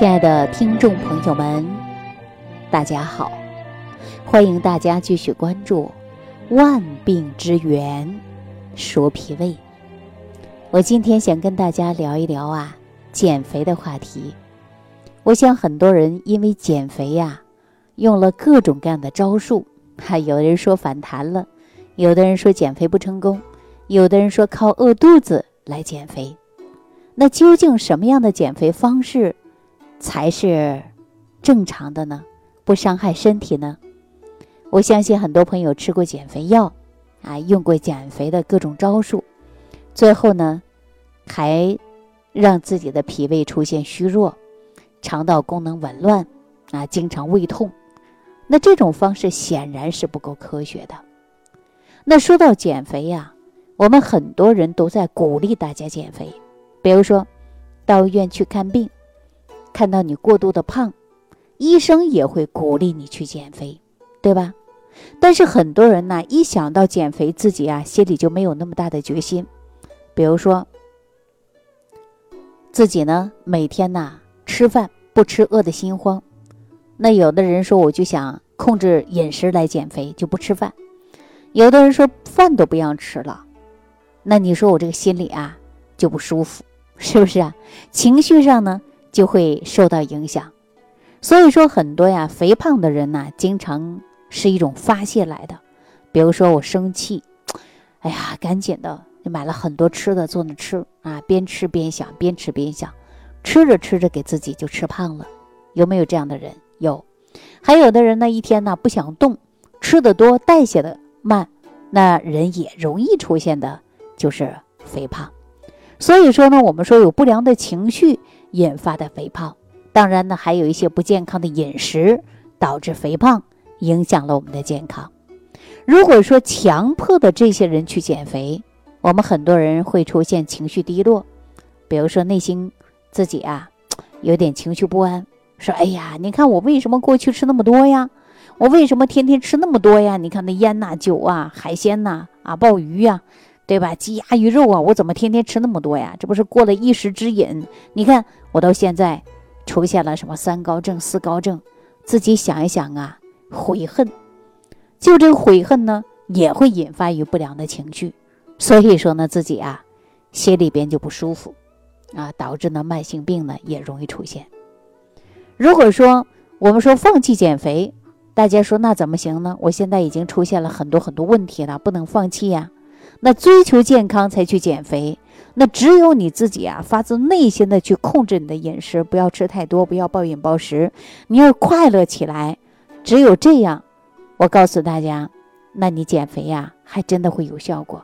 亲爱的听众朋友们，大家好，欢迎大家继续关注万病之源说脾胃。我今天想跟大家聊一聊减肥的话题。我想很多人因为减肥用了各种各样的招数，有的人说反弹了，有的人说减肥不成功，有的人说靠饿肚子来减肥。那究竟什么样的减肥方式才是正常的呢？不伤害身体呢？我相信很多朋友吃过减肥药用过减肥的各种招数，最后呢还让自己的脾胃出现虚弱，肠道功能紊乱经常胃痛。那这种方式显然是不够科学的。那说到减肥我们很多人都在鼓励大家减肥，比如说到医院去看病，看到你过度的胖，医生也会鼓励你去减肥，对吧？但是很多人呢，一想到减肥自己心里就没有那么大的决心。比如说自己呢每天吃饭不吃饿得心慌，那有的人说我就想控制饮食来减肥，就不吃饭，有的人说饭都不要吃了，那你说我这个心里就不舒服，是不是情绪上呢就会受到影响。所以说很多肥胖的人经常是一种发泄来的。比如说我生气，赶紧的买了很多吃的坐那吃边吃边想，边吃边想，吃着吃着给自己就吃胖了。有没有这样的人？有。还有的人呢一天不想动，吃得多代谢的慢，那人也容易出现的就是肥胖。所以说呢我们说有不良的情绪引发的肥胖，当然呢还有一些不健康的饮食导致肥胖，影响了我们的健康。如果说强迫的这些人去减肥，我们很多人会出现情绪低落。比如说内心自己有点情绪不安，说你看我为什么过去吃那么多呀，我为什么天天吃那么多呀，你看那烟酒海鲜鲍鱼对吧，鸡鸭鱼肉我怎么天天吃那么多呀，这不是过了一时之瘾，你看我到现在出现了什么3高症4高症，自己想一想悔恨，就这个悔恨呢也会引发于不良的情绪。所以说呢自己心里边就不舒服导致呢慢性病呢也容易出现。如果说我们说放弃减肥，大家说那怎么行呢，我现在已经出现了很多问题了，不能放弃那追求健康才去减肥，那只有你自己发自内心的去控制你的饮食，不要吃太多，不要暴饮暴食，你要快乐起来。只有这样，我告诉大家，那你减肥还真的会有效果。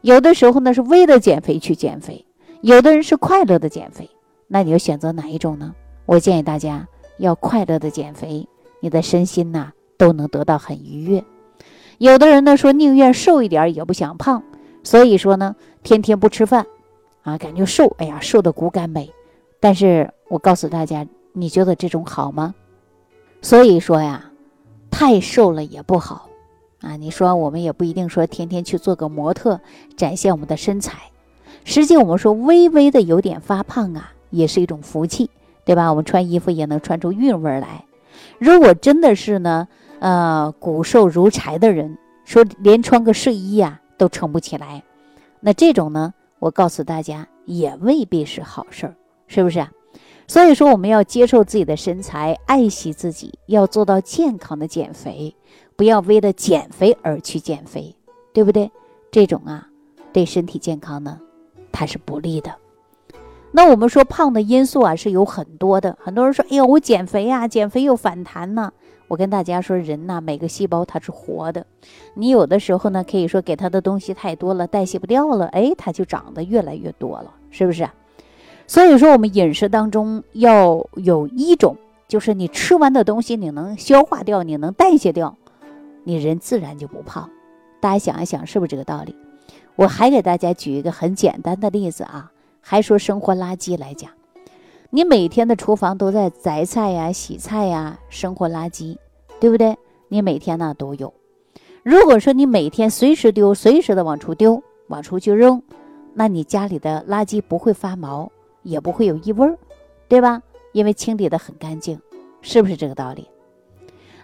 有的时候呢是为了减肥去减肥，有的人是快乐的减肥，那你要选择哪一种呢？我建议大家要快乐的减肥，你的身心都能得到很愉悦。有的人呢说宁愿瘦一点也不想胖，所以说呢天天不吃饭感觉瘦，瘦得骨感美。但是我告诉大家，你觉得这种好吗？所以说太瘦了也不好你说我们也不一定说天天去做个模特展现我们的身材，实际我们说微微的有点发胖也是一种福气，对吧？我们穿衣服也能穿出韵味来。如果真的是呢骨瘦如柴的人，说连穿个睡衣都撑不起来，那这种呢我告诉大家也未必是好事，是不是所以说我们要接受自己的身材，爱惜自己，要做到健康的减肥，不要为了减肥而去减肥，对不对？这种对身体健康呢它是不利的。那我们说胖的因素是有很多的，很多人说哎呦我减肥减肥又反弹呢我跟大家说，人每个细胞它是活的，你有的时候呢可以说给它的东西太多了，代谢不掉了，它就长得越来越多了，是不是所以说我们饮食当中要有一种，就是你吃完的东西你能消化掉，你能代谢掉，你人自然就不胖。大家想一想，是不是这个道理？我还给大家举一个很简单的例子还说生活垃圾来讲，你每天的厨房都在择菜洗菜生活垃圾，对不对？你每天都有。如果说你每天随时丢，随时的往出丢，往出去扔，那你家里的垃圾不会发毛，也不会有异味，对吧？因为清理得很干净，是不是这个道理？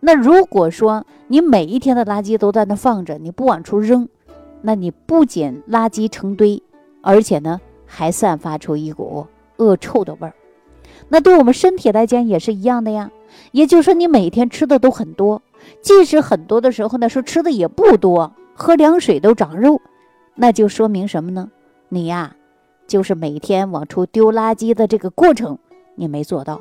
那如果说你每一天的垃圾都在那放着，你不往出扔，那你不仅垃圾成堆，而且呢还散发出一股恶臭的味儿。那对我们身体来讲也是一样的呀。也就是说，你每天吃的都很多，即使很多的时候呢说吃的也不多，喝凉水都长肉，那就说明什么呢？你呀就是每天往出丢垃圾的这个过程你没做到，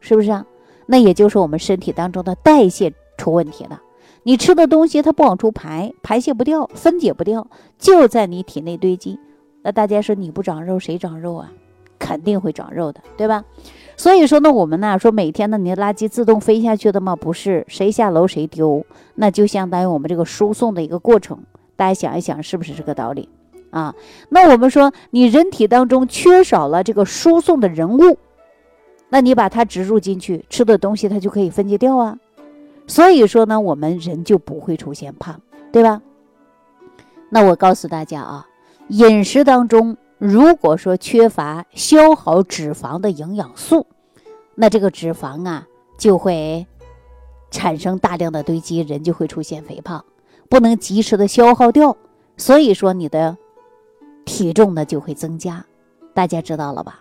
是不是啊？那也就是我们身体当中的代谢出问题了。你吃的东西它不往出排，排泄不掉，分解不掉，就在你体内堆积。那大家说你不长肉谁长肉啊？肯定会长肉的，对吧？所以说呢，我们呢说每天呢你的垃圾自动飞下去的吗？不是，谁下楼谁丢，那就相当于我们这个输送的一个过程。大家想一想，是不是这个道理啊？那我们说你人体当中缺少了这个输送的人物，那你把它植入进去，吃的东西它就可以分解掉啊。所以说呢，我们人就不会出现胖，对吧？那我告诉大家啊，饮食当中如果说缺乏消耗脂肪的营养素，那这个脂肪啊就会产生大量的堆积，人就会出现肥胖，不能及时的消耗掉，所以说你的体重呢就会增加。大家知道了吧？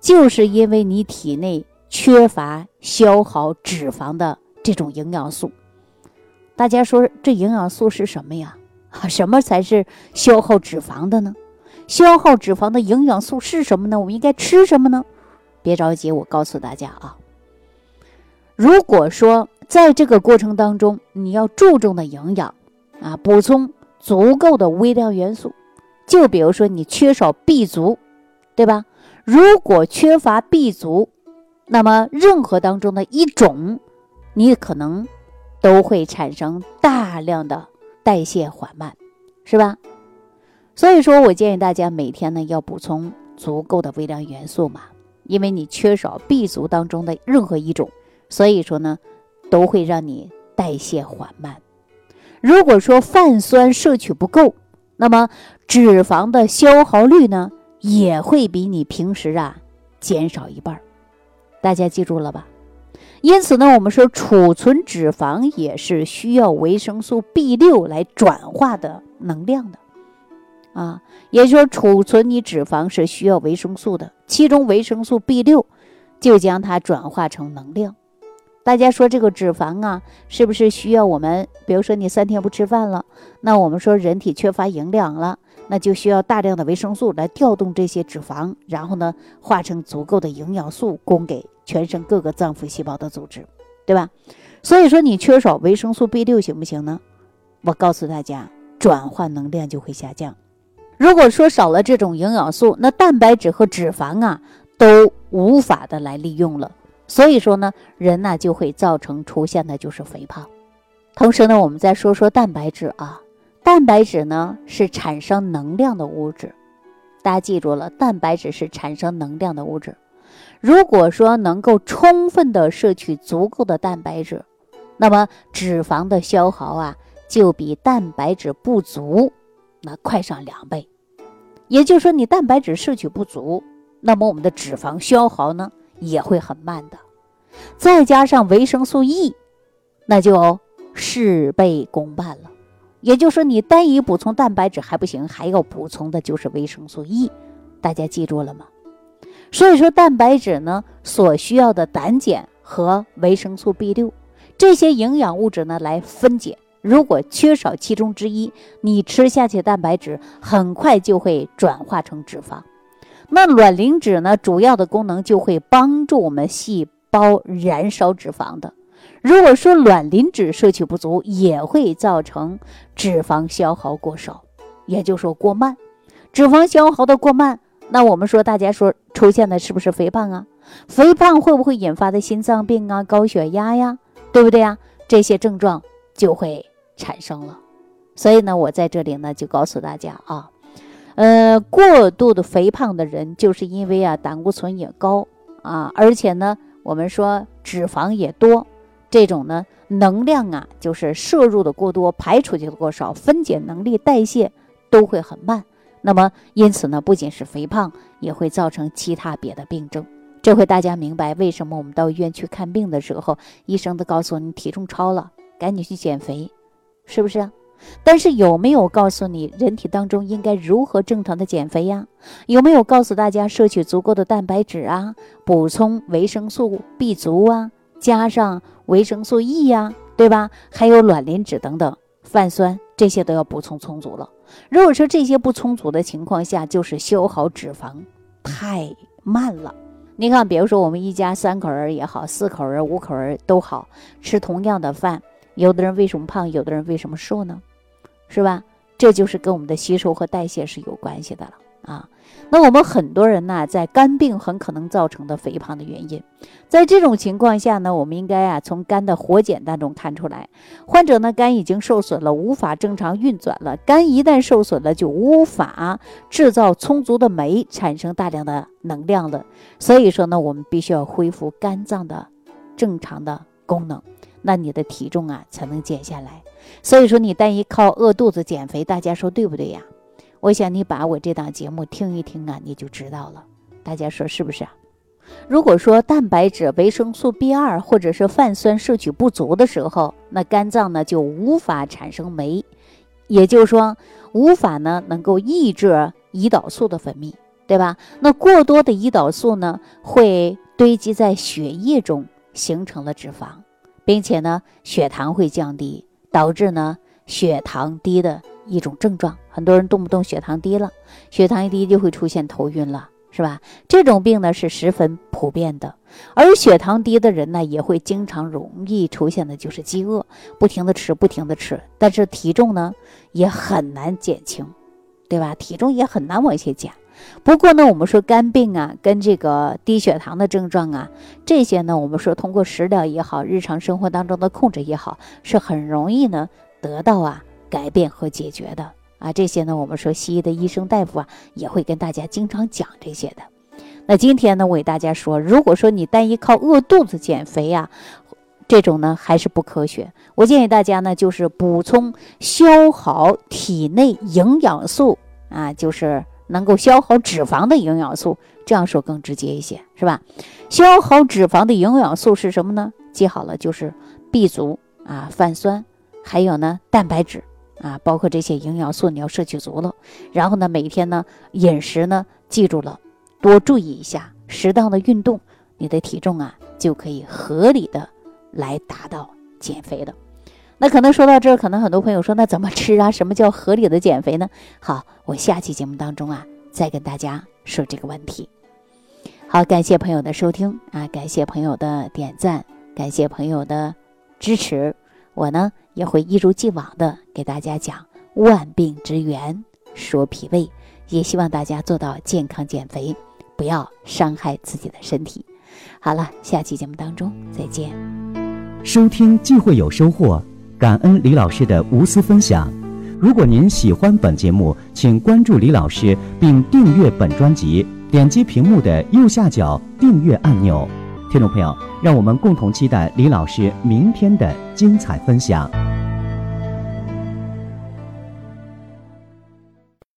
就是因为你体内缺乏消耗脂肪的这种营养素。大家说这营养素是什么呀？什么才是消耗脂肪的呢？消耗脂肪的营养素是什么呢？我们应该吃什么呢？别着急，我告诉大家啊，如果说在这个过程当中你要注重的营养啊，补充足够的微量元素，就比如说你缺少 B 族，对吧？如果缺乏 B 族，那么任何当中的一种你可能都会产生大量的代谢缓慢，是吧？所以说我建议大家每天呢要补充足够的微量元素嘛，因为你缺少 B 族当中的任何一种，所以说呢都会让你代谢缓慢。如果说泛酸摄取不够，那么脂肪的消耗率呢也会比你平时啊减少一半，大家记住了吧？因此呢我们说储存脂肪也是需要维生素 B6 来转化的能量的啊，也就是说储存你脂肪是需要维生素的，其中维生素 B6 就将它转化成能量。大家说这个脂肪啊是不是需要我们，比如说你3天不吃饭了，那我们说人体缺乏营养了，那就需要大量的维生素来调动这些脂肪，然后呢化成足够的营养素供给全身各个脏腑细胞的组织，对吧？所以说你缺少维生素 B6 行不行呢？我告诉大家，转化能量就会下降。如果说少了这种营养素，那蛋白质和脂肪啊都无法的来利用了，所以说呢人呢就会造成出现的就是肥胖。同时呢我们再说说蛋白质啊，蛋白质呢是产生能量的物质，大家记住了，蛋白质是产生能量的物质。如果说能够充分的摄取足够的蛋白质，那么脂肪的消耗啊就比蛋白质不足那快上2倍，也就是说你蛋白质摄取不足，那么我们的脂肪消耗呢也会很慢的。再加上维生素 E， 那就事倍功半了。也就是说你单一补充蛋白质还不行，还要补充的就是维生素 E， 大家记住了吗？所以说蛋白质呢所需要的胆碱和维生素 B6 这些营养物质呢来分解，如果缺少其中之一，你吃下去蛋白质很快就会转化成脂肪。那卵磷脂呢主要的功能就会帮助我们细胞燃烧脂肪的，如果说卵磷脂摄取不足，也会造成脂肪消耗过少，也就是说过慢。脂肪消耗的过慢，那我们说大家说出现的是不是肥胖啊？肥胖会不会引发的心脏病啊、高血压呀，对不对啊？这些症状就会产生了。所以呢我在这里呢就告诉大家啊，过度的肥胖的人就是因为啊胆固醇也高啊，而且呢我们说脂肪也多，这种呢能量啊就是摄入的过多，排出去的过少，分解能力代谢都会很慢，那么因此呢不仅是肥胖，也会造成其他别的病症，这回大家明白为什么我们到医院去看病的时候，医生都告诉你体重超了，赶紧去减肥，是不是？但是有没有告诉你人体当中应该如何正常的减肥呀？有没有告诉大家摄取足够的蛋白质啊，补充维生素 B 族啊，加上维生素 E 啊，对吧？还有卵磷脂等等，泛酸，这些都要补充充足了。如果说这些不充足的情况下，就是消耗脂肪太慢了。你看，比如说我们一家三口人也好，四口人、五口人都好，吃同样的饭，有的人为什么胖，有的人为什么瘦呢？是吧？这就是跟我们的吸收和代谢是有关系的了啊。那我们很多人呢，在肝病很可能造成的肥胖的原因，在这种情况下呢，我们应该从肝的活检当中看出来，患者呢肝已经受损了，无法正常运转了。肝一旦受损了，就无法制造充足的酶，产生大量的能量了。所以说呢，我们必须要恢复肝脏的正常的功能，那你的体重才能减下来。所以说你单一靠饿肚子减肥，大家说对不对呀？我想你把我这档节目听一听你就知道了，大家说是不是？如果说蛋白质、维生素 B2 或者是泛酸摄取不足的时候，那肝脏呢就无法产生酶，也就是说无法呢能够抑制胰岛素的分泌，对吧？那过多的胰岛素呢会堆积在血液中，形成了脂肪，并且呢血糖会降低，导致呢血糖低的一种症状。很多人动不动血糖低了，血糖一低就会出现头晕了，是吧？这种病呢是十分普遍的。而血糖低的人呢也会经常容易出现的就是饥饿，不停的吃不停的吃，但是体重呢也很难减轻，对吧？体重也很难往下减。不过呢，我们说肝病跟这个低血糖的症状这些呢，我们说通过食疗也好，日常生活当中的控制也好，是很容易呢得到改变和解决的这些呢，我们说西医的医生大夫也会跟大家经常讲这些的。那今天呢，我给大家说，如果说你单一靠饿肚子减肥这种呢还是不科学。我建议大家呢，就是补充消耗体内营养素就是能够消耗脂肪的营养素，这样说更直接一些，是吧？消耗脂肪的营养素是什么呢？记好了，就是 B 族泛酸，还有呢蛋白质包括这些营养素你要摄取足了。然后呢，每天呢饮食呢记住了，多注意一下，适当的运动，你的体重就可以合理的来达到减肥的。那可能说到这儿，可能很多朋友说，那怎么吃啊？什么叫合理的减肥呢？好，我下期节目当中再跟大家说这个问题。好，感谢朋友的收听感谢朋友的点赞，感谢朋友的支持。我呢也会一如既往的给大家讲万病之源说脾胃，也希望大家做到健康减肥，不要伤害自己的身体。好了，下期节目当中再见。收听既会有收获，感恩李老师的无私分享。如果您喜欢本节目，请关注李老师并订阅本专辑，点击屏幕的右下角订阅按钮。听众朋友，让我们共同期待李老师明天的精彩分享。